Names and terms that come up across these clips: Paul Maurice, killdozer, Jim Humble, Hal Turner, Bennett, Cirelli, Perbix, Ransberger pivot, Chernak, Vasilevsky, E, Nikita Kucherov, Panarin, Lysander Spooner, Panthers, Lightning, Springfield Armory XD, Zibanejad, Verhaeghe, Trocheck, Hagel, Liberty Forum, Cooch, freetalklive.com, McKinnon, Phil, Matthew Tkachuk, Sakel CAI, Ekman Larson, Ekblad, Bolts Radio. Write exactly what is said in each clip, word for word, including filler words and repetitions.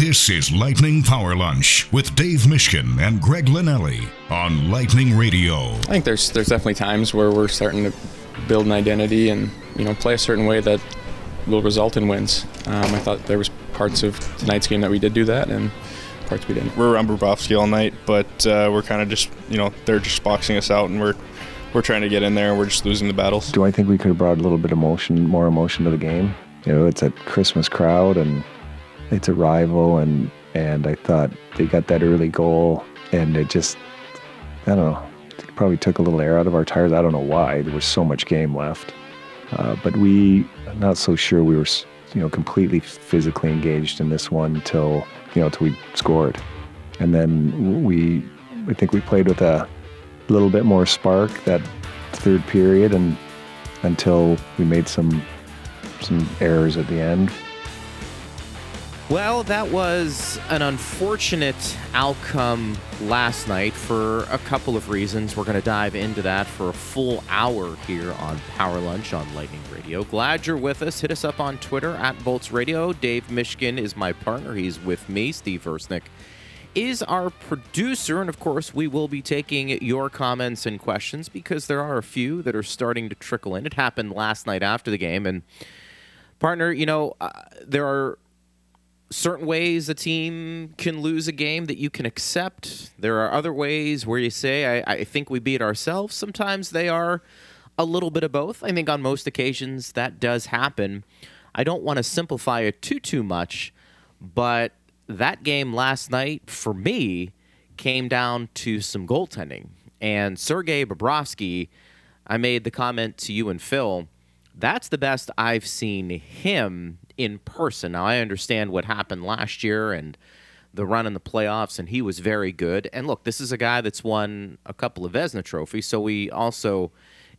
This is Lightning Power Lunch with Dave Mishkin and Greg Linelli on Lightning Radio. I think there's there's definitely times where we're starting to build an identity and, you know, play a certain way that will result in wins. Um, I thought there was parts of tonight's game that we did do that, and parts we didn't. We're around Bobrovsky all night, but uh, we're kind of just, you know, they're just boxing us out, and we're we're trying to get in there, and we're just losing the battles. Do I think we could have brought a little bit of emotion, more emotion to the game? You know, it's a Christmas crowd, and it's a rival, and and I thought they got that early goal, and it just, I don't know, it probably took a little air out of our tires. I don't know why. There was so much game left. Uh, but we, I'm not so sure we were, you know, completely physically engaged in this one until, you know, until we scored. And then we, I think we played with a little bit more spark that third period, and until we made some some errors at the end. Well, that was an unfortunate outcome last night for a couple of reasons. We're going to dive into that for a full hour here on Power Lunch on Lightning Radio. Glad you're with us. Hit us up on Twitter at Bolts Radio. Dave Mishkin is my partner. He's with me. Steve Versnick is our producer. And, of course, we will be taking your comments and questions because there are a few that are starting to trickle in. It happened last night after the game. And, partner, you know, uh, there are certain ways a team can lose a game that you can accept. There are other ways where you say, I, I think we beat ourselves. Sometimes they are a little bit of both. I think on most occasions that does happen. I don't want to simplify it too, too much, but that game last night, for me, came down to some goaltending. And Sergei Bobrovsky, I made the comment to you and Phil, that's the best I've seen him in person. Now, I understand what happened last year and the run in the playoffs, and he was very good. And look, this is a guy that's won a couple of Vezina trophies, so we also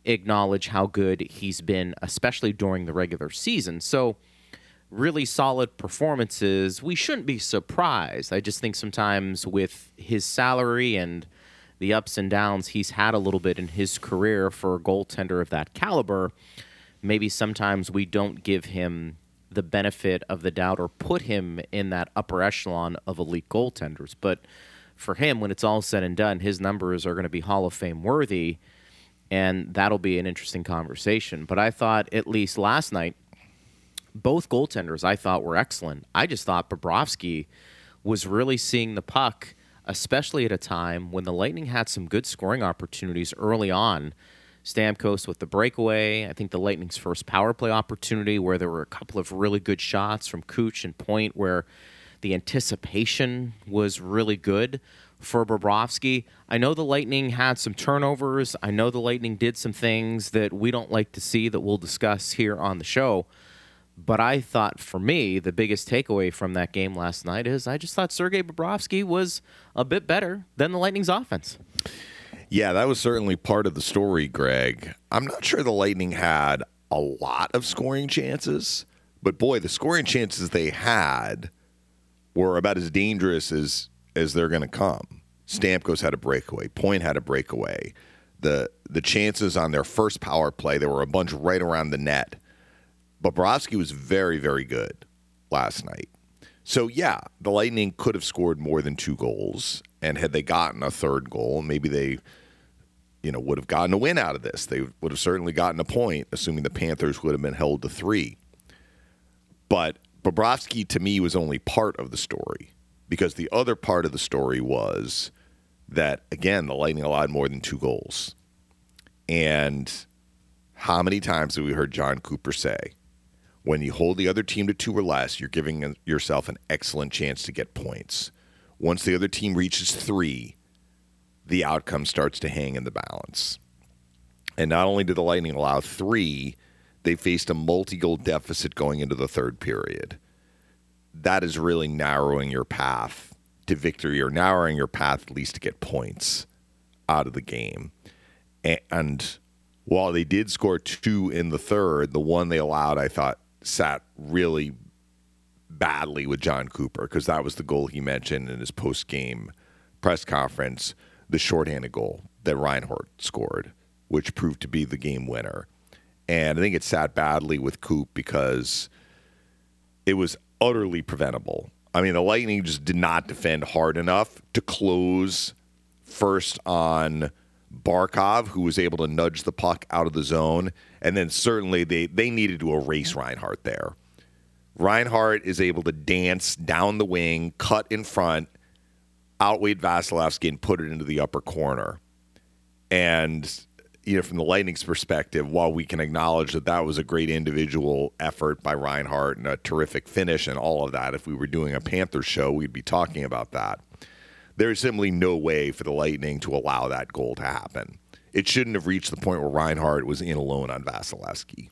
acknowledge how good he's been, especially during the regular season. So really solid performances. We shouldn't be surprised. I just think sometimes with his salary and the ups and downs he's had a little bit in his career for a goaltender of that caliber, maybe sometimes we don't give him the benefit of the doubt or put him in that upper echelon of elite goaltenders. But for him, when it's all said and done, his numbers are going to be Hall of Fame worthy, and that'll be an interesting conversation. But I thought, at least last night, both goaltenders I thought were excellent. I just thought Bobrovsky was really seeing the puck, especially at a time when the Lightning had some good scoring opportunities early on. Stamkos with the breakaway. I think the Lightning's first power play opportunity, where there were a couple of really good shots from Cooch and Point, where the anticipation was really good for Bobrovsky. I know the Lightning had some turnovers. I know the Lightning did some things that we don't like to see that we'll discuss here on the show. But I thought, for me, the biggest takeaway from that game last night is I just thought Sergei Bobrovsky was a bit better than the Lightning's offense. Yeah, that was certainly part of the story, Greg. I'm not sure the Lightning had a lot of scoring chances, but boy, the scoring chances they had were about as dangerous as, as they're going to come. Stamkos had a breakaway. Point had a breakaway. The the chances on their first power play, there were a bunch right around the net. Bobrovsky was very, very good last night. So, yeah, the Lightning could have scored more than two goals, and had they gotten a third goal, maybe they – you know, would have gotten a win out of this. They would have certainly gotten a point, assuming the Panthers would have been held to three. But Bobrovsky, to me, was only part of the story, because the other part of the story was that, again, the Lightning allowed more than two goals. And how many times have we heard John Cooper say, when you hold the other team to two or less, you're giving yourself an excellent chance to get points. Once the other team reaches three, the outcome starts to hang in the balance. And not only did the Lightning allow three, they faced a multi-goal deficit going into the third period. That is really narrowing your path to victory, or narrowing your path at least to get points out of the game. And while they did score two in the third, the one they allowed, I thought, sat really badly with John Cooper, because that was the goal he mentioned in his post-game press conference, the shorthanded goal that Reinhart scored, which proved to be the game winner. And I think it sat badly with Coop because it was utterly preventable. I mean, the Lightning just did not defend hard enough to close first on Barkov, who was able to nudge the puck out of the zone. And then certainly they, they needed to erase Reinhart there. Reinhart is able to dance down the wing, cut in front, outweighed Vasilevsky, and put it into the upper corner. And, you know, from the Lightning's perspective, while we can acknowledge that that was a great individual effort by Reinhart and a terrific finish and all of that, if we were doing a Panthers show, we'd be talking about that. There's simply no way for the Lightning to allow that goal to happen. It shouldn't have reached the point where Reinhart was in alone on Vasilevsky.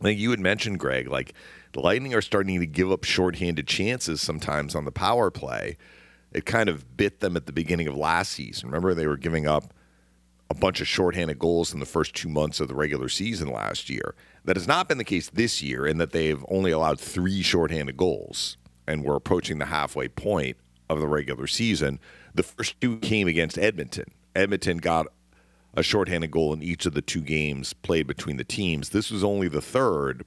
I think you had mentioned, Greg, like the Lightning are starting to give up shorthanded chances sometimes on the power play. It kind of bit them at the beginning of last season. Remember, they were giving up a bunch of shorthanded goals in the first two months of the regular season last year. That has not been the case this year, in that they've only allowed three shorthanded goals, and we're approaching the halfway point of the regular season. The first two came against Edmonton. Edmonton got a shorthanded goal in each of the two games played between the teams. This was only the third,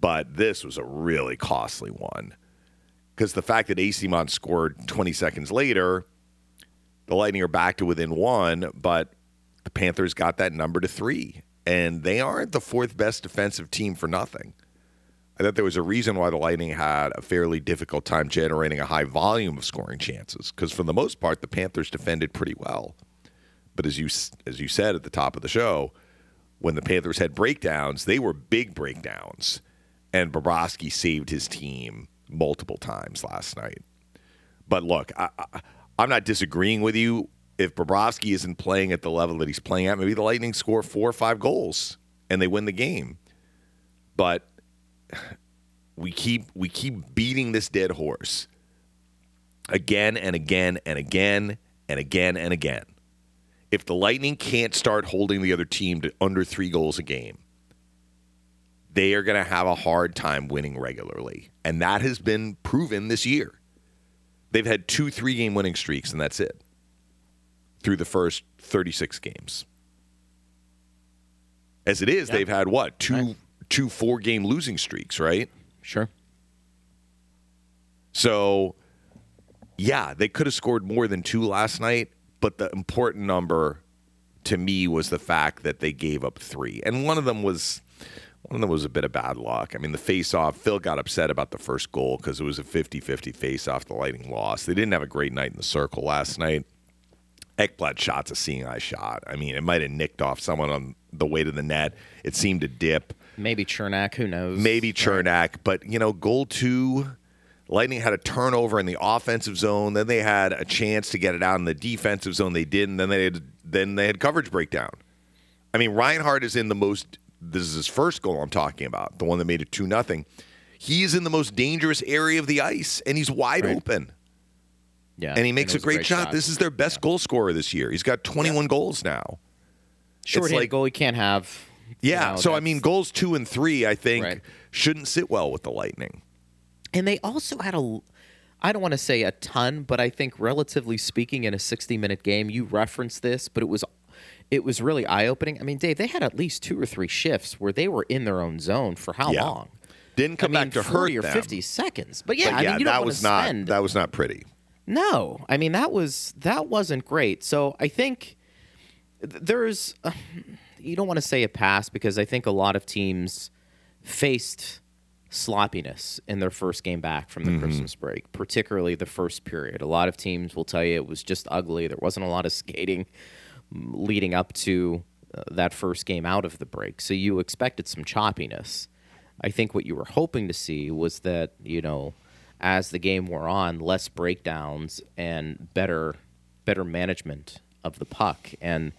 but this was a really costly one, because the fact that A C Mont scored twenty seconds later, the Lightning are back to within one, but the Panthers got that number to three, and they aren't the fourth best defensive team for nothing. I thought there was a reason why the Lightning had a fairly difficult time generating a high volume of scoring chances, because for the most part, the Panthers defended pretty well. But as you as you said at the top of the show, when the Panthers had breakdowns, they were big breakdowns, and Bobrovsky saved his team multiple times last night. But look, I, I, I'm not disagreeing with you. If Bobrovsky isn't playing at the level that he's playing at, maybe the Lightning score four or five goals and they win the game. But we keep we keep beating this dead horse again and again and again and again and again. If the Lightning can't start holding the other team to under three goals a game, they are going to have a hard time winning regularly. And that has been proven this year. They've had two three-game winning streaks, and that's it, through the first thirty-six games. As it is, yep. They've had, what, two, right. two four-game losing streaks, right? Sure. So, yeah, they could have scored more than two last night, but the important number to me was the fact that they gave up three. And one of them was one of them was a bit of bad luck. I mean, the face-off, Phil got upset about the first goal because it was a fifty-fifty face-off. The Lightning lost. They didn't have a great night in the circle last night. Ekblad shot's a seeing eye shot. I mean, it might have nicked off someone on the way to the net. It seemed to dip. Maybe Chernak, who knows? Maybe Chernak. But, you know, goal two, Lightning had a turnover in the offensive zone. Then they had a chance to get it out in the defensive zone. They didn't. Then they had, then they had coverage breakdown. I mean, Reinhart is in the most – this is his first goal I'm talking about, the one that made it two nothing. He is in the most dangerous area of the ice, and he's wide right. open. Yeah, and he makes and a, great a great shot. shot. This is their best yeah. goal scorer this year. He's got twenty-one yeah. goals now. Short-handed like, goal he can't have. Yeah, you know, so, I mean, goals two and three, I think, right. shouldn't sit well with the Lightning. And they also had a, I don't want to say a ton, but I think relatively speaking in a sixty-minute game, you referenced this, but it was it was really eye-opening. I mean, Dave, they had at least two or three shifts where they were in their own zone for how yeah. long? Didn't come I mean, back to hurt them. forty or fifty seconds. But, yeah, but yeah I mean, you that don't was not spend. That was not pretty. No. I mean, that, was, that wasn't great. So I think there's uh, you don't want to say a pass because I think a lot of teams faced sloppiness in their first game back from the mm-hmm. Christmas break, particularly the first period. A lot of teams will tell you it was just ugly. There wasn't a lot of skating leading up to uh, that first game out of the break. So you expected some choppiness. I think what you were hoping to see was that, you know, as the game wore on, less breakdowns and better better management of the puck. And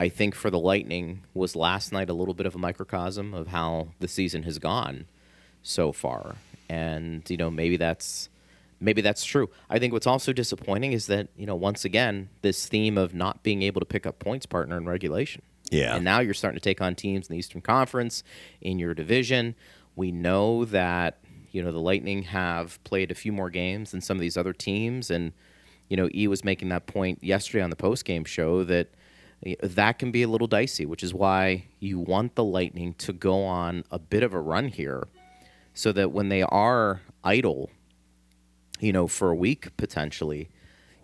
I think for the Lightning was last night a little bit of a microcosm of how the season has gone so far. And, you know, maybe that's maybe that's true. I think what's also disappointing is that, you know, once again, this theme of not being able to pick up points partner in regulation. Yeah. And now you're starting to take on teams in the Eastern Conference, in your division. We know that, you know, the Lightning have played a few more games than some of these other teams. And, you know, E was making that point yesterday on the postgame show that that can be a little dicey, which is why you want the Lightning to go on a bit of a run here so that when they are idle you know, for a week potentially,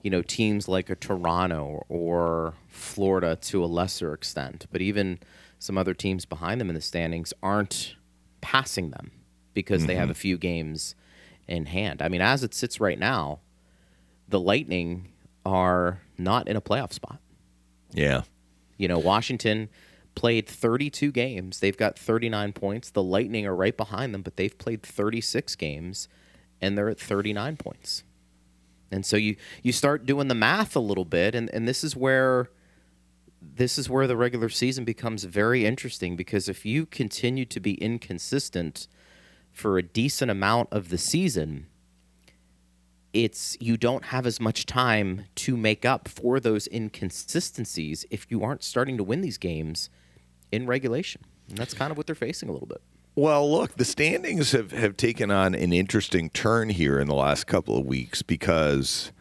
you know, teams like a Toronto or Florida to a lesser extent, but even some other teams behind them in the standings aren't passing them because mm-hmm. they have a few games in hand. I mean, as it sits right now, the Lightning are not in a playoff spot. Yeah. You know, Washington played thirty-two games. They've got thirty-nine points. The Lightning are right behind them, but they've played thirty-six games, and they're at thirty-nine points. And so you, you start doing the math a little bit, and, and this is where this is where the regular season becomes very interesting, because if you continue to be inconsistent for a decent amount of the season, it's you don't have as much time to make up for those inconsistencies if you aren't starting to win these games in regulation. And that's kind of what they're facing a little bit. Well, look, the standings have, have taken on an interesting turn here in the last couple of weeks, because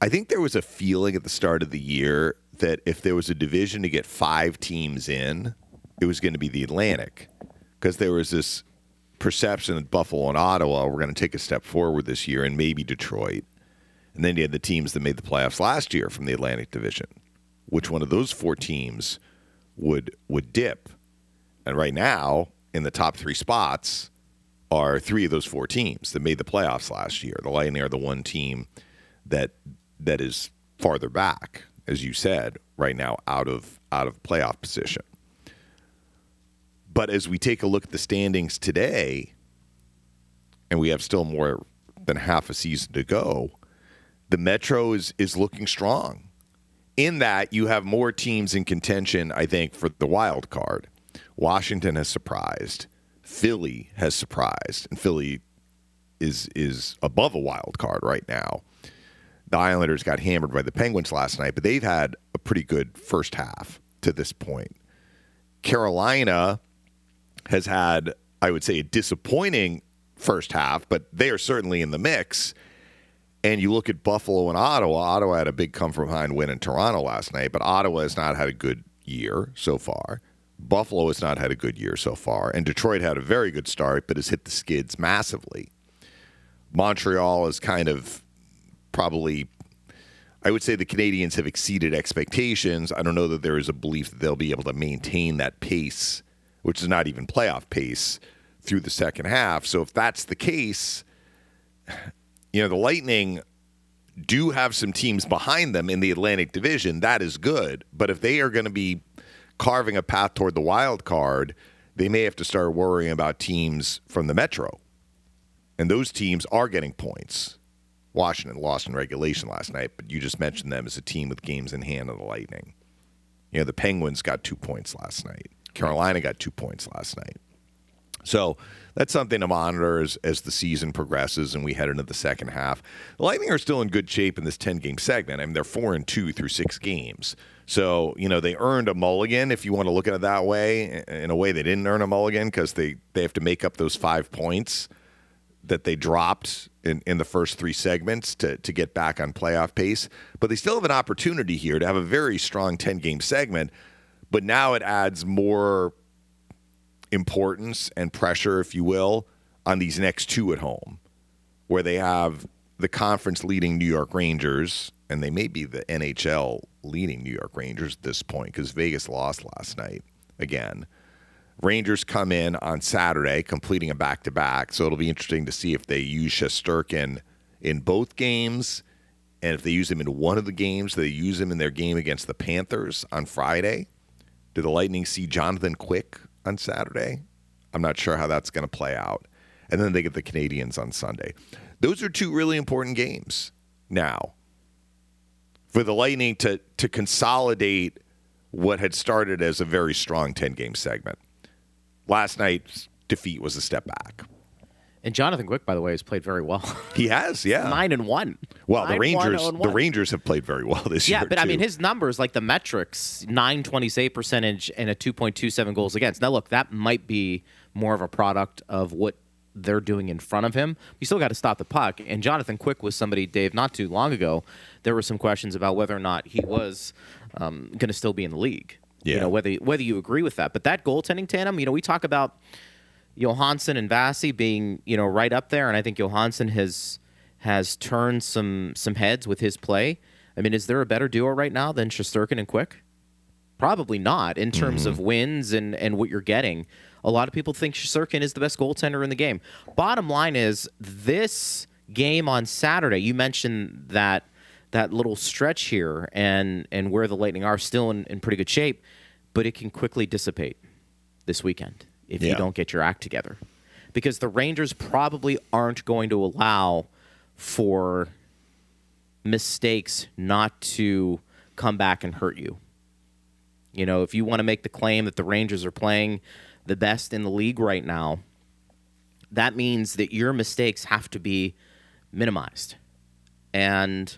I think there was a feeling at the start of the year that if there was a division to get five teams in, it was going to be the Atlantic, because there was this perception that Buffalo and Ottawa were going to take a step forward this year, and maybe Detroit. And then you had the teams that made the playoffs last year from the Atlantic Division. Which one of those four teams would would dip? And right now, in the top three spots are three of those four teams that made the playoffs last year. The Lightning are the one team that that is farther back, as you said, right now out of out of playoff position. But as we take a look at the standings today, and we have still more than half a season to go, the Metro is is looking strong, in that you have more teams in contention, I think, for the wild card. Washington has surprised. Philly has surprised. And Philly is is above a wild card right now. The Islanders got hammered by the Penguins last night, but they've had a pretty good first half to this point. Carolina has had, I would say, a disappointing first half, but they are certainly in the mix. And you look at Buffalo and Ottawa. Ottawa had a big come-from-behind win in Toronto last night, but Ottawa has not had a good year so far. Buffalo has not had a good year so far. And Detroit had a very good start, but has hit the skids massively. Montreal is kind of probably, I would say the Canadiens have exceeded expectations. I don't know that there is a belief that they'll be able to maintain that pace, which is not even playoff pace, through the second half. So if that's the case, you know, the Lightning do have some teams behind them in the Atlantic Division. That is good. But if they are going to be carving a path toward the wild card, they may have to start worrying about teams from the Metro. And those teams are getting points. Washington lost in regulation last night, but you just mentioned them as a team with games in hand of the Lightning. You know, the Penguins got two points last night. Carolina got two points last night. So that's something to monitor as, as the season progresses and we head into the second half. The Lightning are still in good shape in this ten-game segment. I mean, they're four and two through six games. So, you know, they earned a mulligan, if you want to look at it that way. In a way, they didn't earn a mulligan, because they, they have to make up those five points that they dropped in, in the first three segments to, to get back on playoff pace. But they still have an opportunity here to have a very strong ten-game segment. But now it adds more importance and pressure, if you will, on these next two at home, where they have the conference-leading New York Rangers, and they may be the N H L-leading New York Rangers at this point, because Vegas lost last night again. Rangers come in on Saturday, completing a back-to-back, so it'll be interesting to see if they use Shesterkin in both games, and if they use him in one of the games, they use him in their game against the Panthers on Friday. Do the Lightning see Jonathan Quick on Saturday? I'm not sure how that's going to play out. And then they get the Canadiens on Sunday. Those are two really important games now for the Lightning to, to consolidate what had started as a very strong ten-game segment. Last night's defeat was a step back. And Jonathan Quick, by the way, has played very well. He has, yeah. Nine and one. Well, nine, the Rangers, one, one. the Rangers have played very well this yeah, year. Yeah, but too. I mean, his numbers, like the metrics, nine twenty save percentage and a two point two seven goals against. Now, look, that might be more of a product of what they're doing in front of him. We still got to stop the puck. And Jonathan Quick was somebody, Dave, not too long ago, there were some questions about whether or not he was um, going to still be in the league. Yeah. You know, whether whether you agree with that, but that goaltending tandem, you know, we talk about Johansson and Vasi being, you know, right up there, and I think Johansson has has turned some some heads with his play. I mean, is there a better duo right now than Shesterkin and Quick? Probably not in terms mm-hmm. of wins and, and what you're getting. A lot of people think Shesterkin is the best goaltender in the game. Bottom line is this game on Saturday, you mentioned that that little stretch here and, and where the Lightning are still in, in pretty good shape, but it can quickly dissipate this weekend if yeah. you don't get your act together. Because the Rangers probably aren't going to allow for mistakes not to come back and hurt you. You know, if you want to make the claim that the Rangers are playing the best in the league right now, that means that your mistakes have to be minimized. And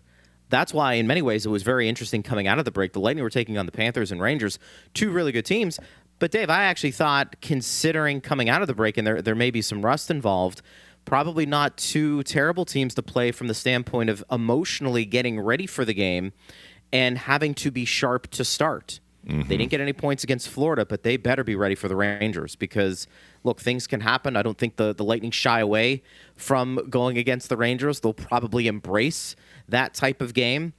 that's why, in many ways, it was very interesting coming out of the break. The Lightning were taking on the Panthers and Rangers, two really good teams. But, Dave, I actually thought, considering coming out of the break, and there, there may be some rust involved, probably not two terrible teams to play from the standpoint of emotionally getting ready for the game and having to be sharp to start. Mm-hmm. They didn't get any points against Florida, but they better be ready for the Rangers because, look, things can happen. I don't think the, the Lightning shy away from going against the Rangers. They'll probably embrace that type of game.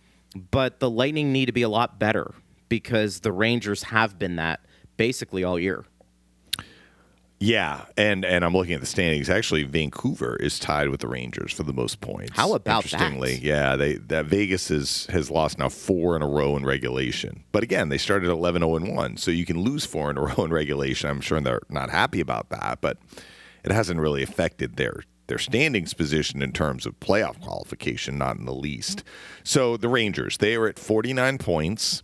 But the Lightning need to be a lot better because the Rangers have been that basically all year. Yeah, and, and I'm looking at the standings. Actually, Vancouver is tied with the Rangers for the most points. How about that? Interestingly, yeah, they that Vegas is, has lost now four in a row in regulation. But again, they started eleven oh one, so you can lose four in a row in regulation. I'm sure they're not happy about that, but it hasn't really affected their their standings position in terms of playoff qualification, not in the least. So the Rangers, they are at forty-nine points.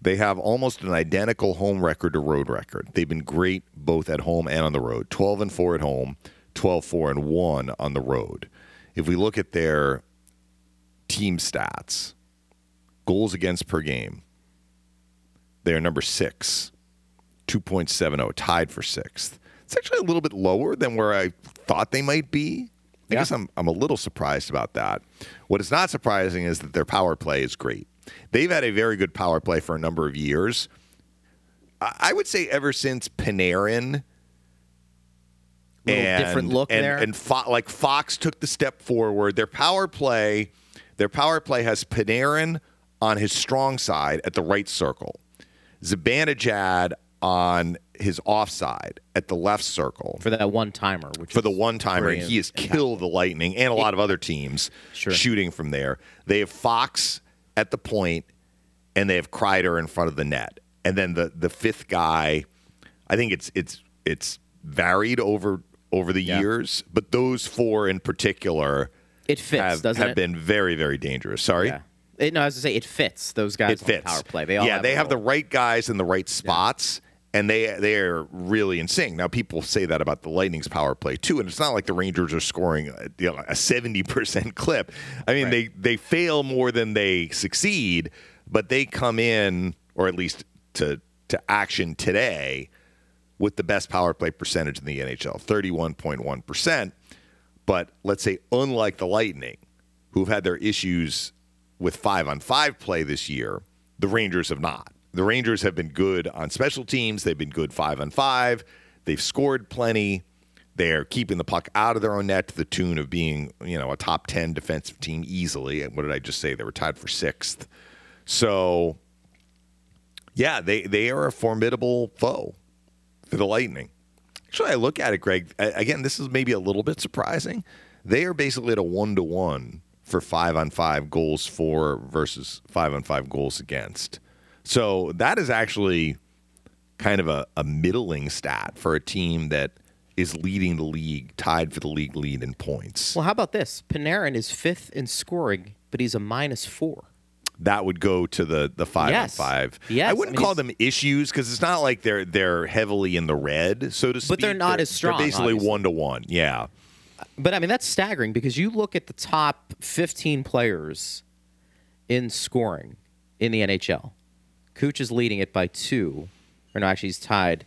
They have almost an identical home record to road record. They've been great both at home and on the road. twelve and four at home, twelve four and one on the road. If we look at their team stats, goals against per game, they are number six, two point seven oh, tied for sixth. It's actually a little bit lower than where I thought they might be. I yeah. guess I'm I'm a little surprised about that. What is not surprising is that their power play is great. They've had a very good power play for a number of years. I would say ever since Panarin. Little and, different look and, there. And Fo- like Fox took the step forward. Their power play, their power play has Panarin on his strong side at the right circle, Zibanejad on his offside at the left circle for that one timer. Which for the one timer, and he has killed the Lightning and a lot of other teams sure. shooting from there. They have Fox at the point, and they have Kreider in front of the net. And then the, the fifth guy, I think it's it's it's varied over over the yeah. years, but those four in particular it fits, have, doesn't have it? been very, very dangerous. Sorry? Yeah. It, no, I was going to say it fits. Those guys it on fits. power play. They all yeah, have they have role. the right guys in the right spots, yeah. and they they are really in sync. Now, people say that about the Lightning's power play, too, and it's not like the Rangers are scoring a, you know, a seventy percent clip. I mean, right. they, they fail more than they succeed, but they come in, or at least to to action today with the best power play percentage in the N H L, thirty-one point one percent. But let's say, unlike the Lightning, who've had their issues with five-on-five play this year, the Rangers have not. The Rangers have been good on special teams. They've been good five-on-five. They've scored plenty. They're keeping the puck out of their own net to the tune of being, you know, a top ten defensive team easily. And what did I just say? They were tied for sixth. So... yeah, they, they are a formidable foe for the Lightning. Actually, I look at it, Greg. I, again, this is maybe a little bit surprising. They are basically at a one to one for five-on-five goals for versus five-on-five goals against. So that is actually kind of a, a middling stat for a team that is leading the league, tied for the league lead in points. Well, how about this? Panarin is fifth in scoring, but he's a minus four. That would go to the the five yes. on five. Yes. I wouldn't I mean, call them issues because it's not like they're they're heavily in the red, so to speak. But they're not they're, as strong. They're basically obviously. one to one. Yeah. But I mean that's staggering because you look at the top fifteen players in scoring in the N H L. Cooch is leading it by two, or no, actually he's tied.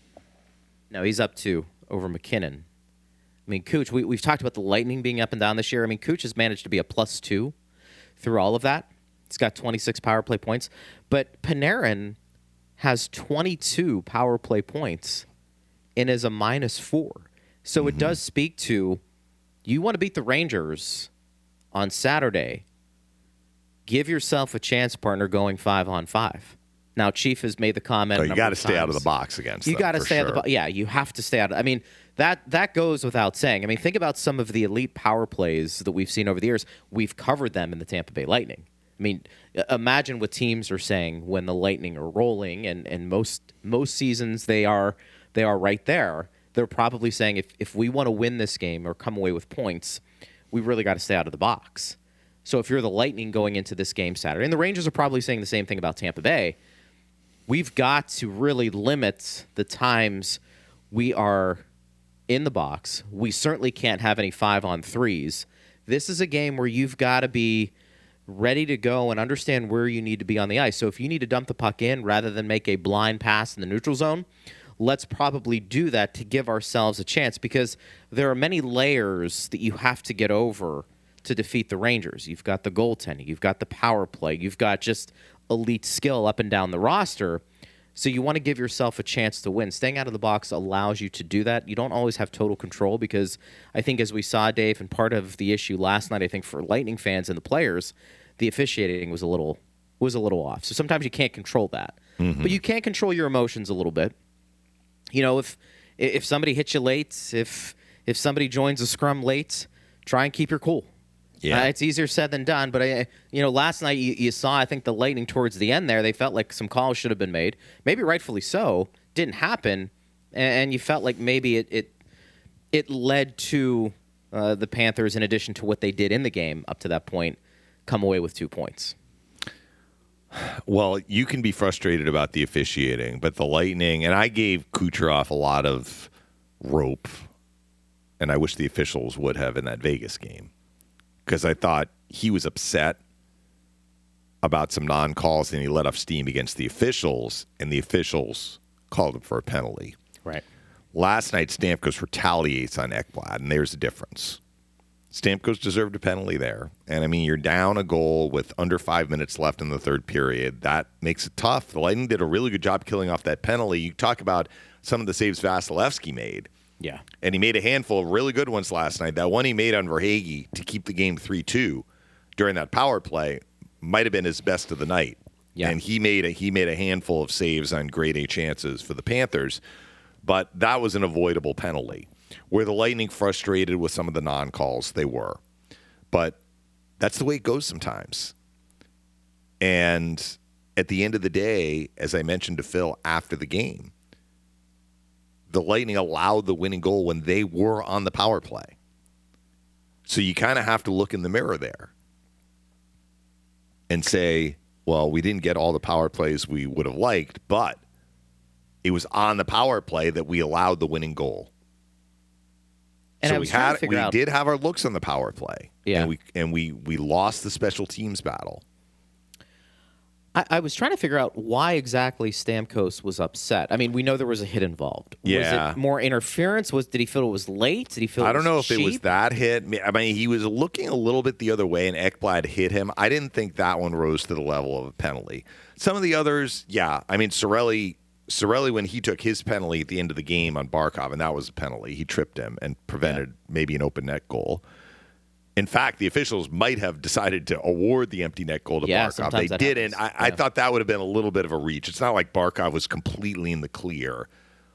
No, he's up two over McKinnon. I mean Cooch. We we've talked about the Lightning being up and down this year. I mean Cooch has managed to be a plus two through all of that. It's got twenty-six power play points, but Panarin has twenty-two power play points and is a minus four. So mm-hmm. it does speak to, you want to beat the Rangers on Saturday. Give yourself a chance, partner, going five on five. Now, Chief has made the comment. So you got to stay out of the box against. You got to stay sure. out of the box. Yeah, you have to stay out. Of, I mean, that that goes without saying. I mean, think about some of the elite power plays that we've seen over the years. We've covered them in the Tampa Bay Lightning. I mean, imagine what teams are saying when the Lightning are rolling, and, and most most seasons they are they are right there. They're probably saying if if we want to win this game or come away with points, we really got to stay out of the box. So if you're the Lightning going into this game Saturday, and the Rangers are probably saying the same thing about Tampa Bay. We've got to really limit the times we are in the box. We certainly can't have any five-on-threes. This is a game where you've got to be ready to go and understand where you need to be on the ice. So if you need to dump the puck in rather than make a blind pass in the neutral zone, let's probably do that to give ourselves a chance, because there are many layers that you have to get over to defeat the Rangers. You've got the goaltending. You've got the power play. You've got just elite skill up and down the roster, so you want to give yourself a chance to win. Staying out of the box allows you to do that. You don't always have total control, because I think, as we saw, Dave, and part of the issue last night, I think for Lightning fans and the players, the officiating was a little was a little off. So sometimes you can't control that, mm-hmm. but you can control your emotions a little bit. You know, if if somebody hits you late, if if somebody joins a scrum late, try and keep your cool. Yeah. Uh, it's easier said than done, but I, you know, last night you, you saw, I think the Lightning towards the end there, they felt like some calls should have been made, maybe rightfully so, didn't happen, and, and you felt like maybe it it, it led to uh, the Panthers, in addition to what they did in the game up to that point, come away with two points. Well, you can be frustrated about the officiating, but the Lightning, and I gave Kucherov a lot of rope, and I wish the officials would have in that Vegas game. Because I thought he was upset about some non-calls, and he let off steam against the officials, and the officials called him for a penalty. Right. Last night, Stamkos retaliates on Ekblad, and there's a difference. Stamkos deserved a penalty there. And, I mean, you're down a goal with under five minutes left in the third period. That makes it tough. The Lightning did a really good job killing off that penalty. You talk about some of the saves Vasilevsky made. Yeah. And he made a handful of really good ones last night. That one he made on Verhaeghe to keep the game three two during that power play might have been his best of the night. Yeah. And he made a he made a handful of saves on grade A chances for the Panthers, but that was an avoidable penalty. Were the Lightning frustrated with some of the non-calls? They were. But that's the way it goes sometimes. And at the end of the day, as I mentioned to Phil after the game, the Lightning allowed the winning goal when they were on the power play. So you kind of have to look in the mirror there and say, well, we didn't get all the power plays we would have liked, but it was on the power play that we allowed the winning goal. And so we had, we out. did have our looks on the power play. Yeah. And we, and we, we lost the special teams battle. I was trying to figure out why exactly Stamkos was upset. I mean, we know there was a hit involved. Yeah. Was it more interference? Was did he feel it was late? Did he feel? I don't it was know if cheap? It was that hit. I mean, he was looking a little bit the other way, and Ekblad hit him. I didn't think that one rose to the level of a penalty. Some of the others, yeah. I mean, Cirelli, Cirelli when he took his penalty at the end of the game on Barkov, and that was a penalty. He tripped him and prevented yeah. maybe an open net goal. In fact, the officials might have decided to award the empty net goal to yeah, Barkov. They didn't. I, yeah. I thought that would have been a little bit of a reach. It's not like Barkov was completely in the clear,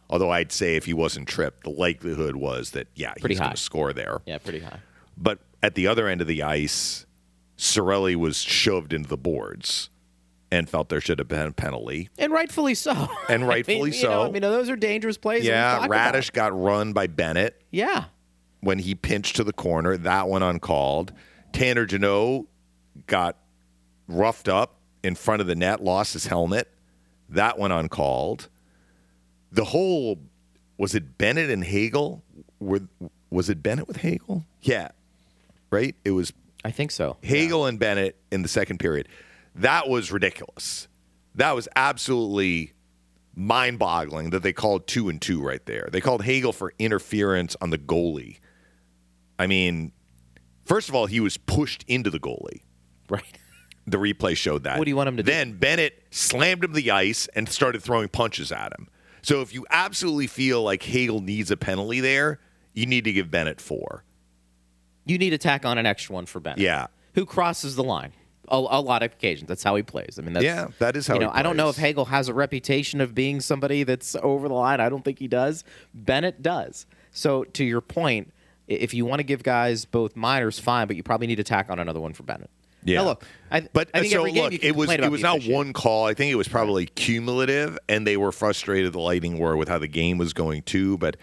although I'd say if he wasn't tripped, the likelihood was that, yeah, he was going to score there. Yeah, pretty high. But at the other end of the ice, Cirelli was shoved into the boards and felt there should have been a penalty. And rightfully so. And rightfully I mean, so. You know, I mean, those are dangerous plays. Yeah, Radish about. got run by Bennett. Yeah. When he pinched to the corner, that one uncalled. Tanner Janot got roughed up in front of the net, lost his helmet. That one uncalled. The whole, was it Bennett and Hagel? Were, was it Bennett with Hagel? Yeah. Right? It was. I think so. Hagel yeah. and Bennett in the second period. That was ridiculous. That was absolutely mind-boggling that they called two and two right there. They called Hagel for interference on the goalie. I mean, first of all, he was pushed into the goalie. Right. The replay showed that. What do you want him to then do? Then Bennett slammed him to the ice and started throwing punches at him. So if you absolutely feel like Hagel needs a penalty there, you need to give Bennett four. You need to tack on an extra one for Bennett. Yeah. Who crosses the line a, a lot of occasions. That's how he plays. I mean, that's, yeah, that is how you know, he plays. I don't know if Hagel has a reputation of being somebody that's over the line. I don't think he does. Bennett does. So to your point, if you want to give guys both minors, fine, but you probably need to tack on another one for Bennett. Yeah. Now look, I, but I think so. Look, it was it was not one call. I think it was probably cumulative, and they were frustrated. The Lightning were with how the game was going too. But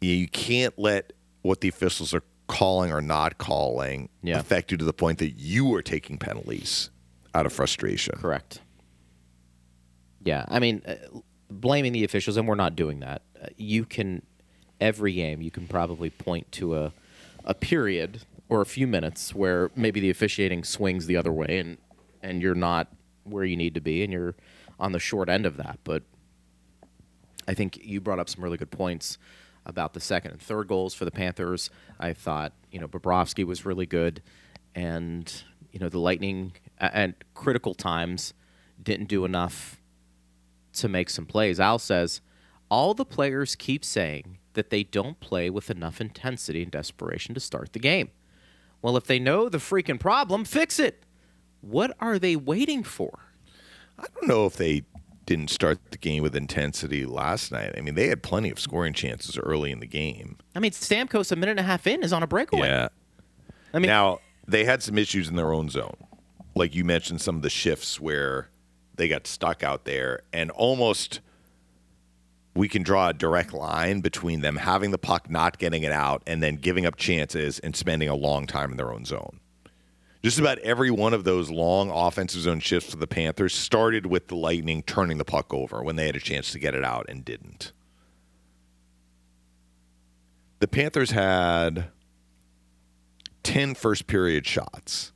you can't let what the officials are calling or not calling yeah. affect you to the point that you were taking penalties out of frustration. Correct. Yeah, I mean, uh, blaming the officials, and we're not doing that. Uh, you can every game you can probably point to a a period. Or a few minutes where maybe the officiating swings the other way and, and you're not where you need to be and you're on the short end of that. But I think you brought up some really good points about the second and third goals for the Panthers. I thought, you know, Bobrovsky was really good and, you know, the Lightning at critical times didn't do enough to make some plays. Al says, all the players keep saying that they don't play with enough intensity and desperation to start the game. Well, if they know the freaking problem, fix it. What are they waiting for? I don't know if they didn't start the game with intensity last night. I mean, they had plenty of scoring chances early in the game. I mean, Stamkos a minute and a half in is on a breakaway. Yeah. I mean, now, they had some issues in their own zone. Like you mentioned, some of the shifts where they got stuck out there and almost we can draw a direct line between them having the puck, not getting it out, and then giving up chances and spending a long time in their own zone. Just about every one of those long offensive zone shifts for the Panthers started with the Lightning turning the puck over when they had a chance to get it out and didn't. The Panthers had ten first period shots.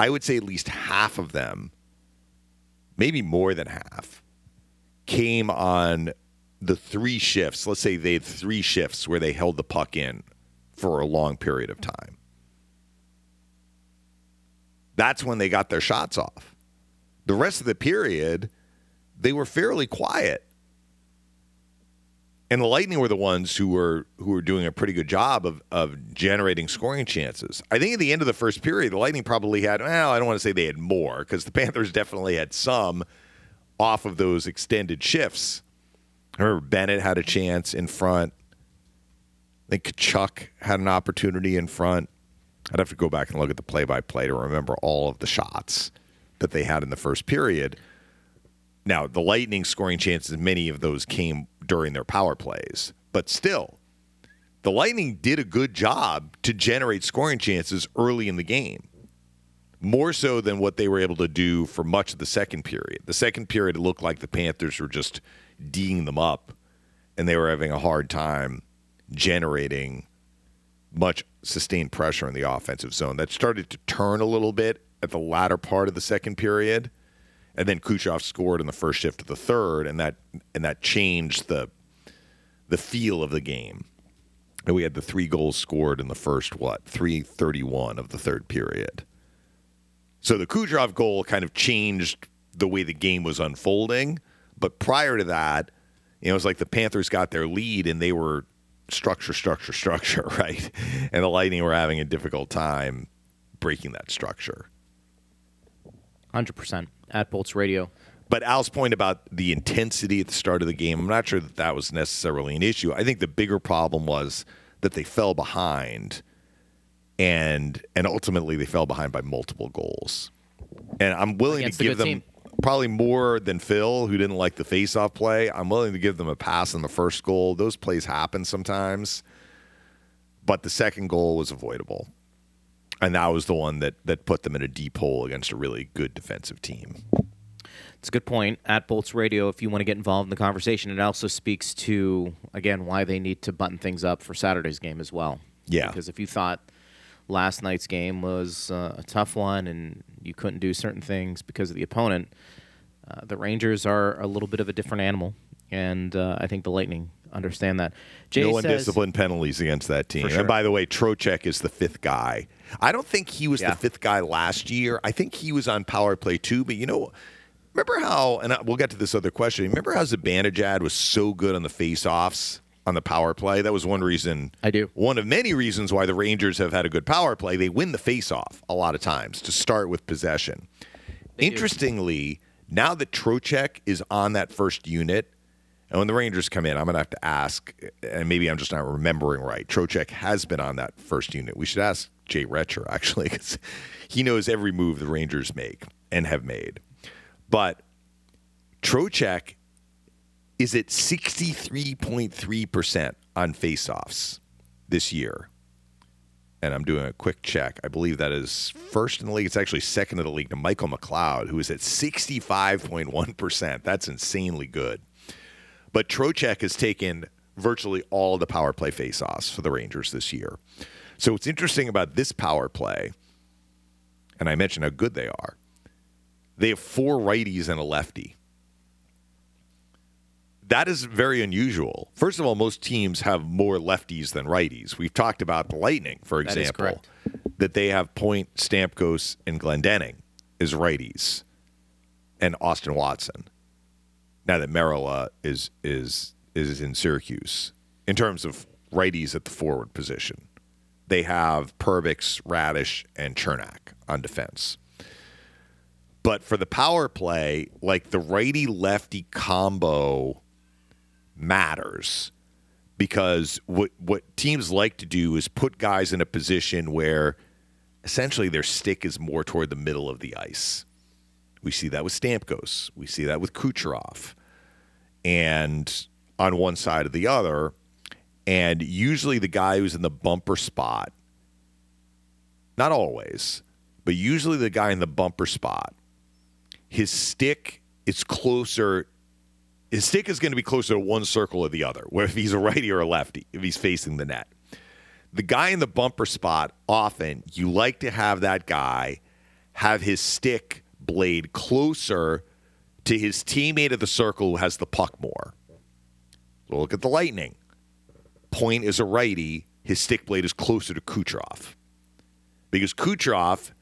I would say at least half of them, maybe more than half, came on the three shifts. Let's say they had three shifts where they held the puck in for a long period of time. That's when they got their shots off. The rest of the period, they were fairly quiet. And the Lightning were the ones who were who were doing a pretty good job of, of generating scoring chances. I think at the end of the first period, the Lightning probably had, well, I don't want to say they had more, because the Panthers definitely had some off of those extended shifts. I remember Bennett had a chance in front. I think Tkachuk had an opportunity in front. I'd have to go back and look at the play-by-play to remember all of the shots that they had in the first period. Now, the Lightning scoring chances, many of those came during their power plays. But still, the Lightning did a good job to generate scoring chances early in the game. More so than what they were able to do for much of the second period. The second period, it looked like the Panthers were just D'ing them up, and they were having a hard time generating much sustained pressure in the offensive zone. That started to turn a little bit at the latter part of the second period, and then Kucherov scored in the first shift of the third, and that and that changed the the feel of the game. And we had the three goals scored in the first, what, three thirty-one of the third period. So the Kucherov goal kind of changed the way the game was unfolding. But prior to that, you know, it was like the Panthers got their lead and they were structure, structure, structure, right? And the Lightning were having a difficult time breaking that structure. one hundred percent at Bolts Radio. But Al's point about the intensity at the start of the game, I'm not sure that that was necessarily an issue. I think the bigger problem was that they fell behind. And and ultimately, they fell behind by multiple goals. And I'm willing Against to give the them team. Probably more than Phil, who didn't like the faceoff play. I'm willing to give them a pass on the first goal. Those plays happen sometimes. But the second goal was avoidable. And that was the one that, that put them in a deep hole against a really good defensive team. It's a good point. At Bolts Radio, if you want to get involved in the conversation, it also speaks to, again, why they need to button things up for Saturday's game as well. Yeah. Because if you thought last night's game was uh, a tough one and you couldn't do certain things because of the opponent, Uh, the Rangers are a little bit of a different animal, and uh, I think the Lightning understand that. Jay no undisciplined penalties against that team. Sure. And by the way, Trocheck is the fifth guy. I don't think he was yeah. the fifth guy last year. I think he was on power play too, but you know, remember how, and we'll get to this other question, remember how Zibanejad was so good on the faceoffs on the power play. That was one reason. I do. One of many reasons why the Rangers have had a good power play. They win the faceoff a lot of times to start with possession. They Interestingly, do. Now that Trocheck is on that first unit, and when the Rangers come in, I'm going to have to ask, and maybe I'm just not remembering right, Trocheck has been on that first unit. We should ask Jay Retcher, actually, because he knows every move the Rangers make and have made. But Trocheck is at sixty-three point three percent on faceoffs this year. And I'm doing a quick check. I believe that is first in the league. It's actually second in the league to Michael McLeod, who is at sixty-five point one percent. That's insanely good. But Trocheck has taken virtually all of the power play faceoffs for the Rangers this year. So what's interesting about this power play, and I mentioned how good they are, they have four righties and a lefty. That is very unusual. First of all, most teams have more lefties than righties. We've talked about the Lightning, for example, that, that they have Point, Stamkos, and Glendening as righties, and Austin Watson. Now that Merrill is is is in Syracuse, in terms of righties at the forward position, they have Perbix, Radish, and Chernak on defense. But for the power play, like the righty-lefty combo matters, because what what teams like to do is put guys in a position where essentially their stick is more toward the middle of the ice. We see that with Stamkos. We see that with Kucherov. And on one side or the other, and usually the guy who's in the bumper spot, not always, but usually the guy in the bumper spot, his stick is closer. His stick is going to be closer to one circle or the other, whether he's a righty or a lefty, if he's facing the net. The guy in the bumper spot, often, you like to have that guy have his stick blade closer to his teammate of the circle who has the puck more. So look at the Lightning. Point is a righty. His stick blade is closer to Kucherov, because Kucherov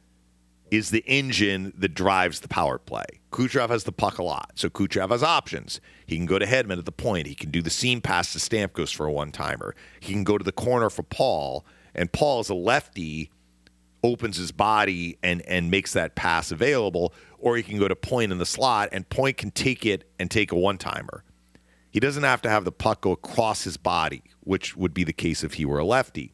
is the engine that drives the power play. Kucherov has the puck a lot, so Kucherov has options. He can go to Hedman at the point. He can do the seam pass to Stamkos for a one-timer. He can go to the corner for Paul, and Paul, as a lefty, opens his body and, and makes that pass available, or he can go to Point in the slot, and Point can take it and take a one-timer. He doesn't have to have the puck go across his body, which would be the case if he were a lefty.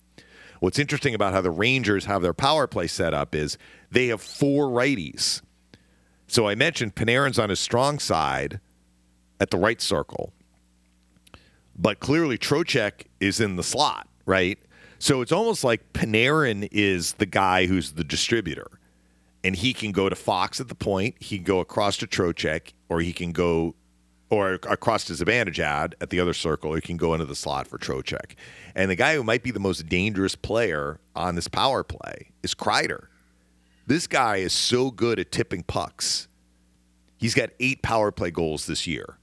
What's interesting about how the Rangers have their power play set up is they have four righties. So I mentioned Panarin's on his strong side at the right circle. But clearly Trocheck is in the slot, right? So it's almost like Panarin is the guy who's the distributor. And he can go to Fox at the point. He can go across to Trocheck, or he can go or across to Zibanejad at the other circle, he can go into the slot for Trocheck. And the guy who might be the most dangerous player on this power play is Kreider. This guy is so good at tipping pucks. He's got eight power play goals this year.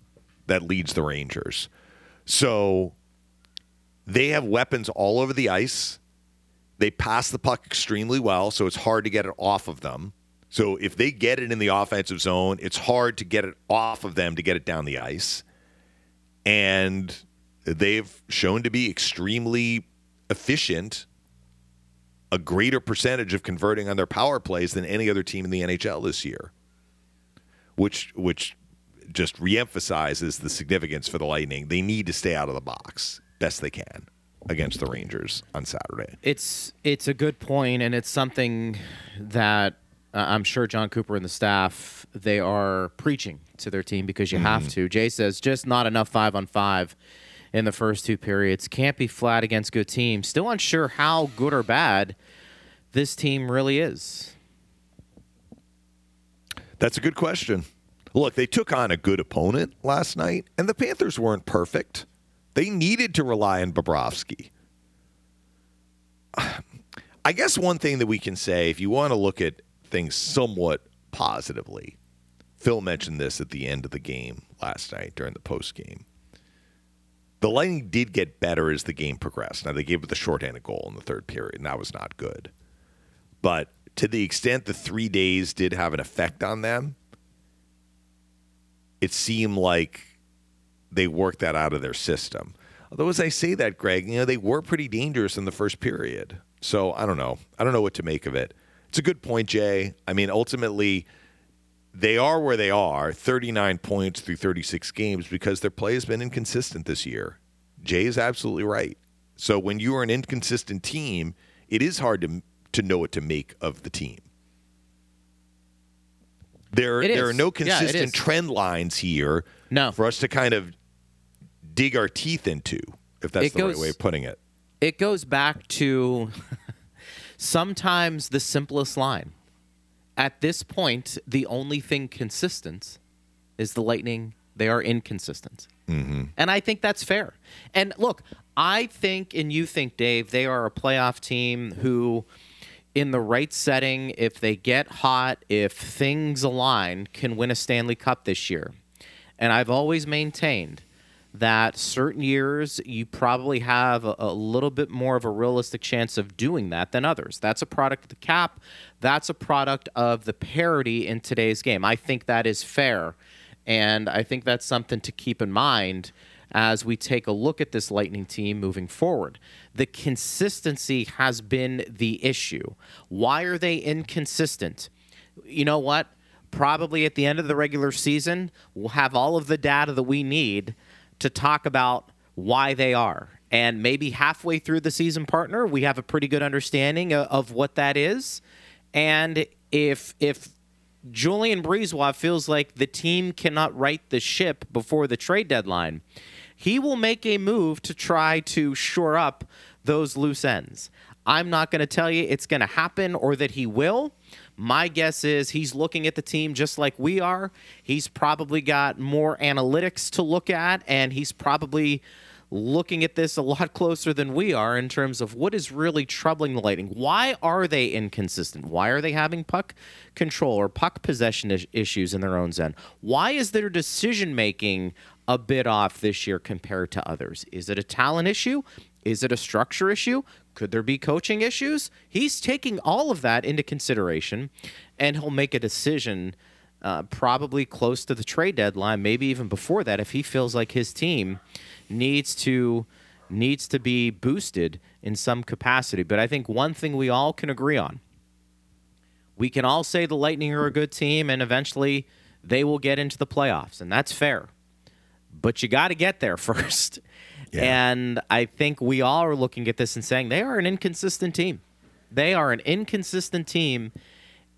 That leads the Rangers. So they have weapons all over the ice. They pass the puck extremely well, so it's hard to get it off of them. So if they get it in the offensive zone, it's hard to get it off of them to get it down the ice. And they've shown to be extremely efficient, a greater percentage of converting on their power plays than any other team in the N H L this year, which which just reemphasizes the significance for the Lightning. They need to stay out of the box best they can against the Rangers on Saturday. It's, it's a good point, and it's something that I'm sure John Cooper and the staff, they are preaching to their team, because you mm-hmm. have to. Jay says, just not enough five on five in the first two periods. Can't be flat against good teams. Still unsure how good or bad this team really is. That's a good question. Look, they took on a good opponent last night, and the Panthers weren't perfect. They needed to rely on Bobrovsky. I guess one thing that we can say, if you want to look at things somewhat positively. Phil mentioned this at the end of the game last night during the post game. The Lightning did get better as the game progressed. Now, they gave it the shorthanded goal in the third period, and that was not good. But to the extent the three days did have an effect on them, it seemed like they worked that out of their system. Although, as I say that, Greg, you know, they were pretty dangerous in the first period. So I don't know. I don't know what to make of it. It's a good point, Jay. I mean, ultimately, they are where they are, thirty-nine points through thirty-six games, because their play has been inconsistent this year. Jay is absolutely right. So when you are an inconsistent team, it is hard to to know what to make of the team. There, there are no consistent yeah, trend lines here no. for us to kind of dig our teeth into, if that's it the goes, right way of putting it. It goes back to sometimes the simplest line. At this point, the only thing consistent is the Lightning. They are inconsistent. Mm-hmm. And I think that's fair. And look, I think, and you think, Dave, they are a playoff team who, in the right setting, if they get hot, if things align, can win a Stanley Cup this year. And I've always maintained that certain years you probably have a, a little bit more of a realistic chance of doing that than others. That's a product of the cap. That's a product of the parity in today's game. I think that is fair. And I think that's something to keep in mind as we take a look at this Lightning team moving forward. The consistency has been the issue. Why are they inconsistent? You know what? Probably at the end of the regular season, we'll have all of the data that we need to talk about why they are. And maybe halfway through the season, partner, we have a pretty good understanding of what that is. And if if Julien BriseBois feels like the team cannot right the ship before the trade deadline, he will make a move to try to shore up those loose ends. I'm not going to tell you it's going to happen or that he will. My guess is he's looking at the team just like we are. He's probably got more analytics to look at, and he's probably looking at this a lot closer than we are in terms of what is really troubling the Lightning. Why are they inconsistent? Why are they having puck control or puck possession is- issues in their own end? Why is their decision-making a bit off this year compared to others? Is it a talent issue? Is it a structure issue? Could there be coaching issues? He's taking all of that into consideration, and he'll make a decision Uh, probably close to the trade deadline, maybe even before that, if he feels like his team needs to needs to be boosted in some capacity. But I think one thing we all can agree on, we can all say the Lightning are a good team and eventually they will get into the playoffs, and that's fair. But you got to get there first. Yeah. And I think we all are looking at this and saying they are an inconsistent team. They are an inconsistent team.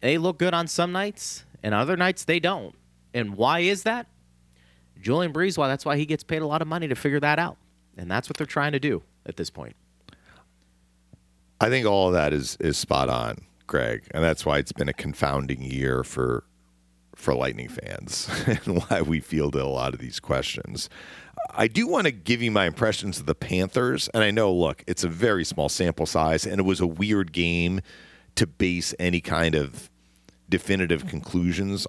They look good on some nights, and other nights, they don't. And why is that? Julien BriseBois, that's why he gets paid a lot of money to figure that out. And that's what they're trying to do at this point. I think all of that is is spot on, Greg. And that's why it's been a confounding year for, for Lightning fans and why we fielded a lot of these questions. I do want to give you my impressions of the Panthers. And I know, look, it's a very small sample size, and it was a weird game to base any kind of definitive conclusions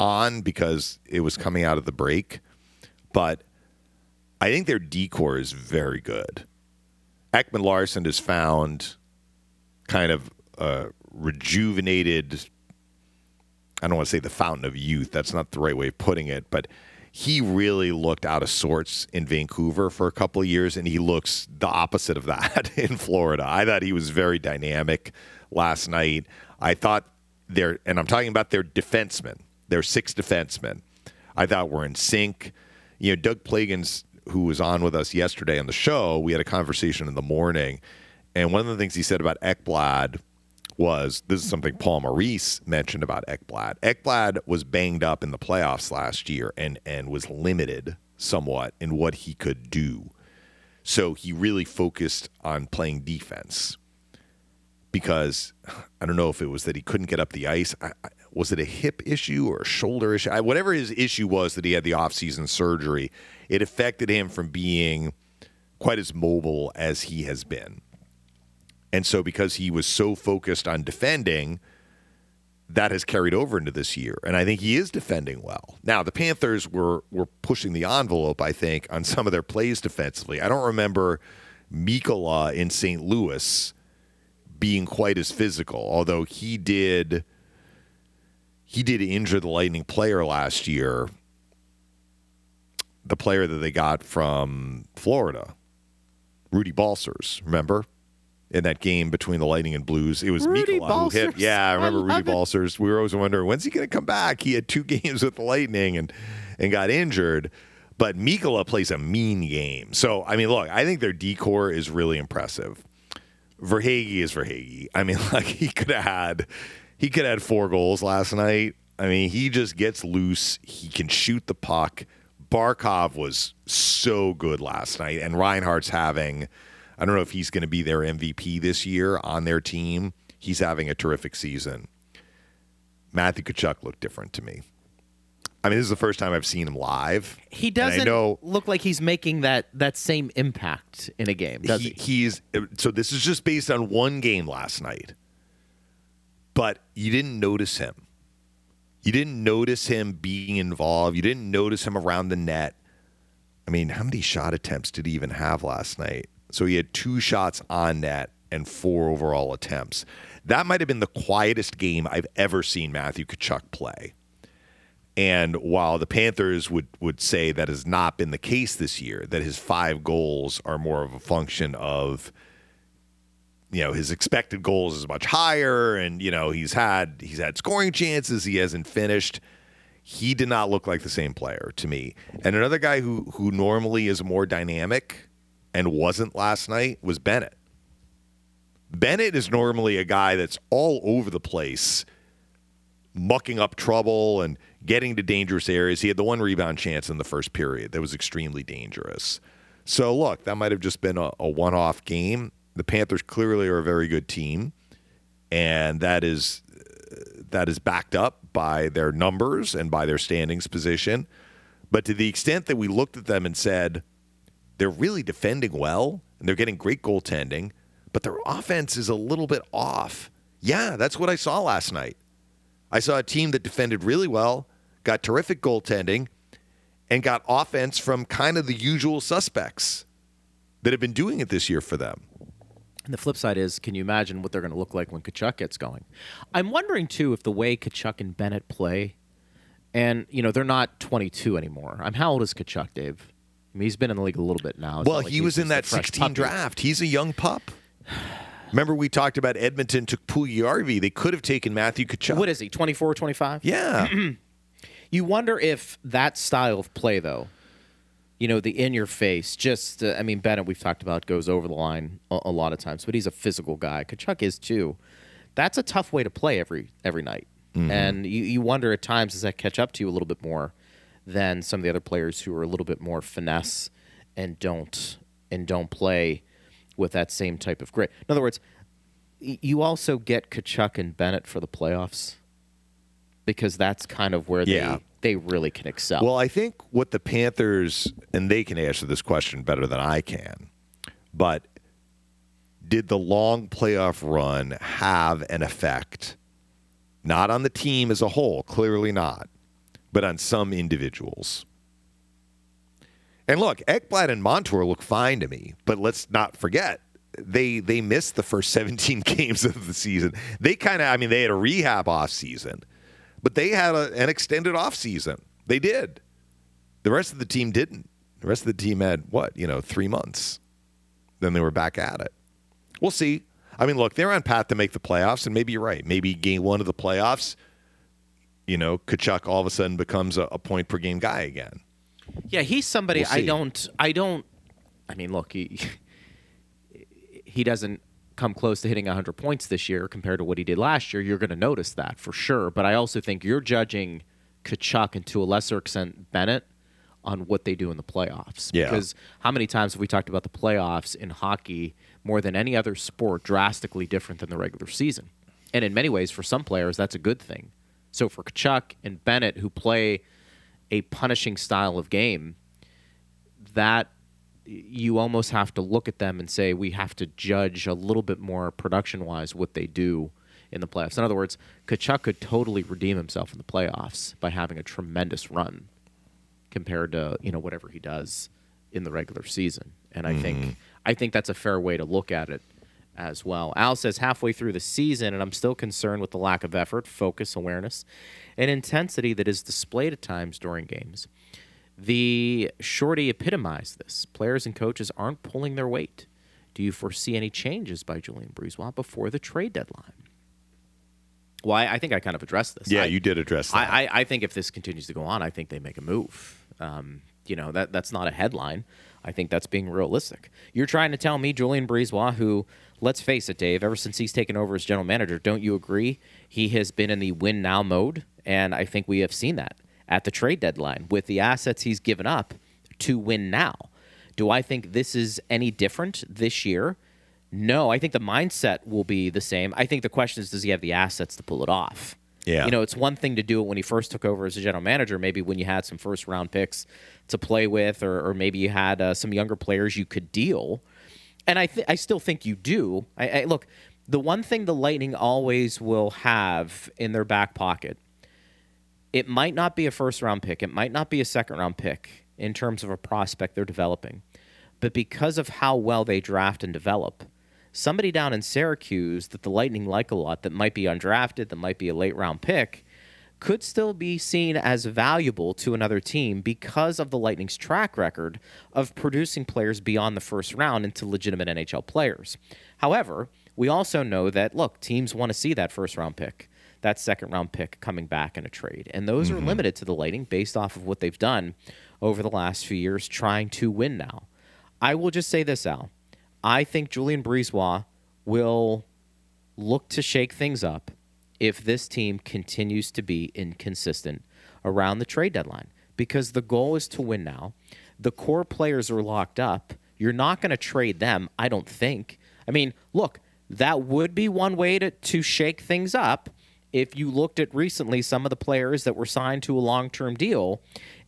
on because it was coming out of the break. But I think their decor is very good. Ekman Larson has found kind of a rejuvenated, I don't want to say the fountain of youth. That's not the right way of putting it. But he really looked out of sorts in Vancouver for a couple of years, and he looks the opposite of that in Florida. I thought he was very dynamic last night. I thought Their, and I'm talking about their defensemen, their six defensemen, I thought were in sync. You know, Doug Plagans, who was on with us yesterday on the show, we had a conversation in the morning, and one of the things he said about Ekblad was, this is something Paul Maurice mentioned about Ekblad. Ekblad was banged up in the playoffs last year and, and was limited somewhat in what he could do. So he really focused on playing defense. Because I don't know if it was that he couldn't get up the ice. I, I, was it a hip issue or a shoulder issue? I, whatever his issue was that he had the offseason surgery, it affected him from being quite as mobile as he has been. And so because he was so focused on defending, that has carried over into this year. And I think he is defending well. Now, the Panthers were, were pushing the envelope, I think, on some of their plays defensively. I don't remember Mikkola in Saint Louis being quite as physical, although he did he did injure the Lightning player last year the player that they got from Florida, Rudy Balsers, remember? In that game between the Lightning and Blues. It was Mikkola who hit. Yeah, I remember I Rudy it. Balsers. We were always wondering, when's he going to come back? He had two games with the Lightning and and got injured. But Mikkola plays a mean game. So, I mean, look, I think their decor is really impressive. Verhaeghe is Verhaeghe. I mean, like, he could have had, he could have had four goals last night. I mean, he just gets loose. He can shoot the puck. Barkov was so good last night. And Reinhart's having... I don't know if he's going to be their M V P this year on their team. He's having a terrific season. Matthew Tkachuk looked different to me. I mean, this is the first time I've seen him live. He doesn't know, look like he's making that that same impact in a game, does he? he? He's, so this is just based on one game last night. But you didn't notice him. You didn't notice him being involved. You didn't notice him around the net. I mean, how many shot attempts did he even have last night? So he had two shots on net and four overall attempts. That might have been the quietest game I've ever seen Matthew Tkachuk play. And while the Panthers would, would say that has not been the case this year, that his five goals are more of a function of, you know, his expected goals is much higher, and, you know, he's had he's had scoring chances, he hasn't finished. He did not look like the same player to me. And another guy who who normally is more dynamic and wasn't last night was Bennett. Bennett is normally a guy that's all over the place, mucking up trouble and getting to dangerous areas. He had the one rebound chance in the first period that was extremely dangerous. So, look, that might have just been a, a one-off game. The Panthers clearly are a very good team, and that is that is backed up by their numbers and by their standings position. But to the extent that we looked at them and said, they're really defending well, and they're getting great goaltending, but their offense is a little bit off. Yeah, that's what I saw last night. I saw a team that defended really well, got terrific goaltending, and got offense from kind of the usual suspects that have been doing it this year for them. And the flip side is, can you imagine what they're going to look like when Tkachuk gets going? I'm wondering, too, if the way Tkachuk and Bennett play, and, you know, they're not twenty-two anymore. I'm, how old is Tkachuk, Dave? I mean, he's been in the league a little bit now. Well, he was in that sixteen draft. He's a young pup. Remember, we talked about Edmonton took Puljujarvi. They could have taken Matthew Tkachuk. What is he, twenty-four, twenty-five? Yeah. You wonder if that style of play, though, you know, the in-your-face, just, uh, I mean, Bennett, we've talked about, goes over the line a, a lot of times, but he's a physical guy. Tkachuk is, too. That's a tough way to play every every night. Mm-hmm. And you, you wonder at times, does that catch up to you a little bit more than some of the other players who are a little bit more finesse and don't and don't play with that same type of grit? In other words, you also get Tkachuk and Bennett for the playoffs because that's kind of where yeah. they, they really can excel. Well, I think what the Panthers, and they can answer this question better than I can, but did the long playoff run have an effect? Not on the team as a whole, clearly not, but on some individuals. And look, Ekblad and Montour look fine to me, but let's not forget, they they missed the first seventeen games of the season. They kind of, I mean, they had a rehab offseason, but they had a, an extended offseason. They did. The rest of the team didn't. The rest of the team had, what, you know, three months. Then they were back at it. We'll see. I mean, look, they're on path to make the playoffs, and maybe you're right. Maybe game one of the playoffs, you know, Tkachuk all of a sudden becomes a, a point per game guy again. Yeah, he's somebody we'll I don't, I don't, I mean, look, he he doesn't come close to hitting one hundred points this year compared to what he did last year. You're going to notice that for sure. But I also think you're judging Tkachuk and to a lesser extent Bennett on what they do in the playoffs. Yeah. Because how many times have we talked about the playoffs in hockey more than any other sport drastically different than the regular season? And in many ways, for some players, that's a good thing. So for Tkachuk and Bennett, who play a punishing style of game, that you almost have to look at them and say, we have to judge a little bit more production-wise what they do in the playoffs. In other words, Tkachuk could totally redeem himself in the playoffs by having a tremendous run compared to, you know, whatever he does in the regular season. And I mm-hmm. think I think that's a fair way to look at it as well. Al says, halfway through the season, and I'm still concerned with the lack of effort, focus, awareness, and intensity that is displayed at times during games. The shorty epitomized this. Players and coaches aren't pulling their weight. Do you foresee any changes by Julien BriseBois before the trade deadline? Well, I, I think I kind of addressed this. Yeah, I, you did address that. I, I, I think if this continues to go on, I think they make a move. Um, you know, that that's not a headline. I think that's being realistic. You're trying to tell me Julien BriseBois, who, let's face it, Dave, ever since he's taken over as general manager, don't you agree? He has been in the win now mode, and I think we have seen that at the trade deadline with the assets he's given up to win now. Do I think this is any different this year? No, I think the mindset will be the same. I think the question is, does he have the assets to pull it off? Yeah. You know, it's one thing to do it when he first took over as a general manager, maybe when you had some first-round picks to play with, or, or maybe you had uh, some younger players you could deal. And I th- I still think you do. I, I look, the one thing the Lightning always will have in their back pocket, it might not be a first-round pick. It might not be a second-round pick in terms of a prospect they're developing. But because of how well they draft and develop, somebody down in Syracuse that the Lightning like a lot, that might be undrafted, that might be a late-round pick, could still be seen as valuable to another team because of the Lightning's track record of producing players beyond the first round into legitimate N H L players. However, we also know that, look, teams want to see that first-round pick, that second-round pick coming back in a trade. And those mm-hmm. are limited to the Lightning based off of what they've done over the last few years trying to win now. I will just say this, Al. I think Julien BriseBois will look to shake things up if this team continues to be inconsistent around the trade deadline, because the goal is to win now. The core players are locked up. You're not going to trade them, I don't think. I mean, look, that would be one way to, to shake things up if you looked at recently some of the players that were signed to a long-term deal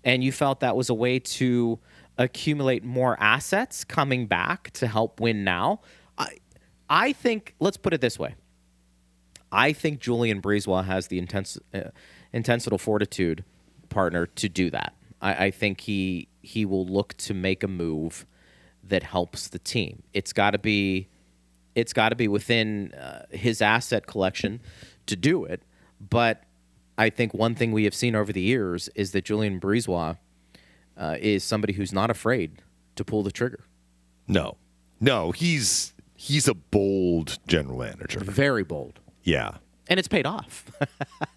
and you felt that was a way to accumulate more assets coming back to help win now. I I think, let's put it this way. I think Julien BriseBois has the intens- uh, intensital fortitude partner to do that. I, I think he he will look to make a move that helps the team. It's got to be it's got to be within uh, his asset collection to do it, but I think one thing we have seen over the years is that Julien BriseBois Uh, is somebody who's not afraid to pull the trigger. No. No, he's he's a bold general manager. Very bold. Yeah. And it's paid off.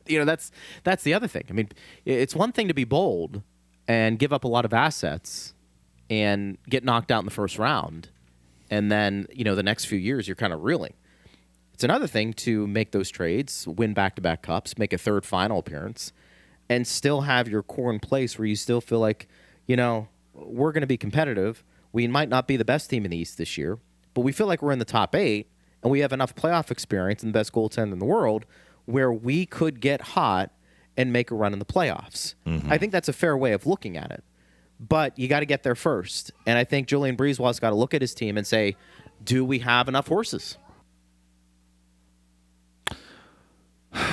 You know, that's that's the other thing. I mean, it's one thing to be bold and give up a lot of assets and get knocked out in the first round, and then, you know, the next few years you're kind of reeling. It's another thing to make those trades, win back-to-back cups, make a third final appearance, and still have your core in place where you still feel like, you know, we're going to be competitive. We might not be the best team in the East this year, but we feel like we're in the top eight, and we have enough playoff experience and the best goaltender in the world where we could get hot and make a run in the playoffs. Mm-hmm. I think that's a fair way of looking at it, but you got to get there first. And I think Julien BriseBois's got to look at his team and say, do we have enough horses?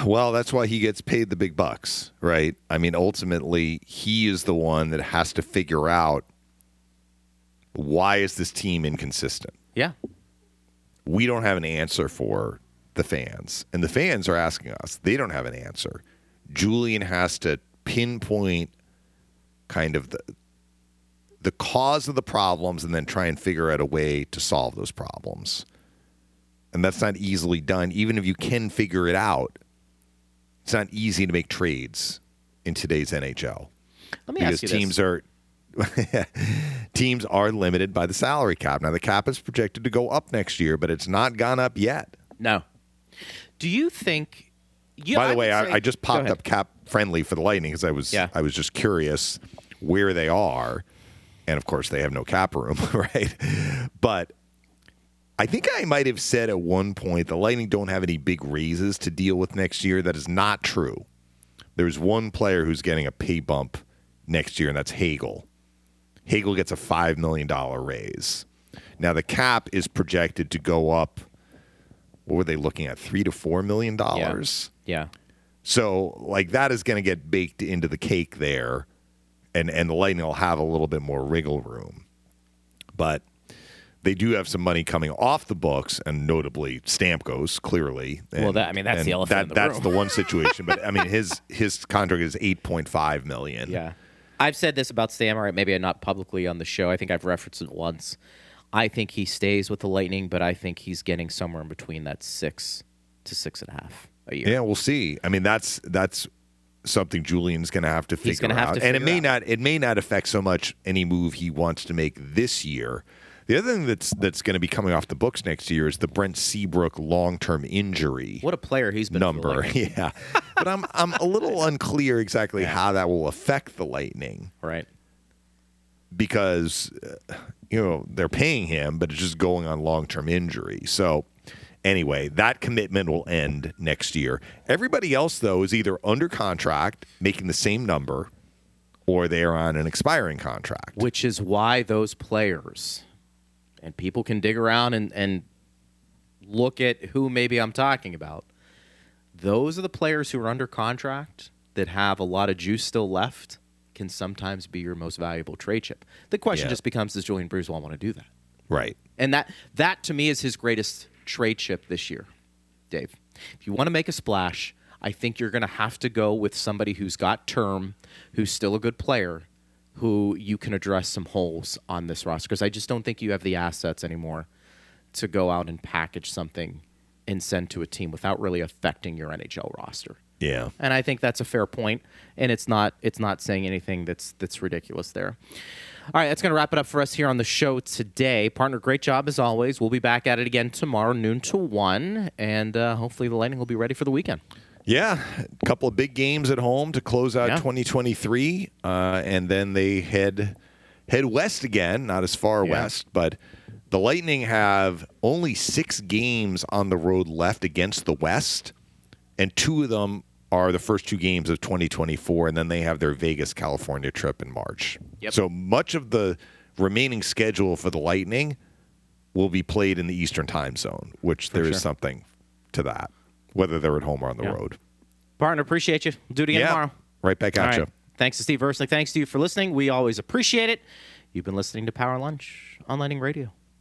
Well, that's why he gets paid the big bucks, right? I mean, ultimately, he is the one that has to figure out, why is this team inconsistent? Yeah. We don't have an answer for the fans, and the fans are asking us. They don't have an answer. Julien has to pinpoint kind of the, the cause of the problems and then try and figure out a way to solve those problems. And that's not easily done. Even if you can figure it out, it's not easy to make trades in today's N H L. Let me ask you this. Because teams are teams are limited by the salary cap. Now, the cap is projected to go up next year, but it's not gone up yet. No. Do you think? You, by the I way, I, say, I just popped up cap friendly for the Lightning because I was yeah. I was just curious where they are, and of course they have no cap room, right? But I think I might have said at one point the Lightning don't have any big raises to deal with next year. That is not true. There's one player who's getting a pay bump next year, and that's Hagel. Hagel gets a five million dollars raise. Now, the cap is projected to go up, what were they looking at, three to four million dollars? Yeah. yeah. So, like, that is going to get baked into the cake there, and, and the Lightning will have a little bit more wriggle room. But they do have some money coming off the books, and notably Stamkos, clearly. And, well, that, I mean, that's the elephant that, in the that's room. That's the one situation. But, I mean, his his contract is eight point five million dollars. Yeah. I've said this about Stammer, right? Maybe not publicly on the show. I think I've referenced it once. I think he stays with the Lightning, but I think he's getting somewhere in between that six to six and a half a year. Yeah, we'll see. I mean, that's that's something Julian's going to have to figure out. And it may not it may not affect so much any move he wants to make this year. The other thing that's that's going to be coming off the books next year is the Brent Seabrook long-term injury. What a player he's been. Number, yeah. But I'm I'm a little unclear exactly yeah. how that will affect the Lightning, right? Because uh, you know they're paying him, but it's just going on long-term injury. So anyway, that commitment will end next year. Everybody else though is either under contract, making the same number, or they are on an expiring contract. Which is why those players. And people can dig around and, and look at who maybe I'm talking about. Those are the players who are under contract that have a lot of juice still left can sometimes be your most valuable trade chip. The question yeah. just becomes, does Julien BriseBois want to do that? Right. And that, that to me, is his greatest trade chip this year, Dave. If you want to make a splash, I think you're going to have to go with somebody who's got term, who's still a good player, who you can address some holes on this roster. Because I just don't think you have the assets anymore to go out and package something and send to a team without really affecting your N H L roster. Yeah. And I think that's a fair point, and it's not it's not saying anything that's that's ridiculous there. All right, that's going to wrap it up for us here on the show today. Partner, great job as always. We'll be back at it again tomorrow, noon to one, and uh, hopefully the Lightning will be ready for the weekend. Yeah, a couple of big games at home to close out yeah. twenty twenty-three, uh, and then they head head west again, not as far yeah. west, but the Lightning have only six games on the road left against the West, and two of them are the first two games of twenty twenty-four, and then they have their Vegas, California trip in March. Yep. So much of the remaining schedule for the Lightning will be played in the Eastern time zone, which for there sure. is something to that. Whether they're at home or on the yeah. road. Barton, appreciate you. We'll do it again yeah. tomorrow. Right back at All you. Right. Thanks to Steve Versnick. Thanks to you for listening. We always appreciate it. You've been listening to Power Lunch on Lightning Radio.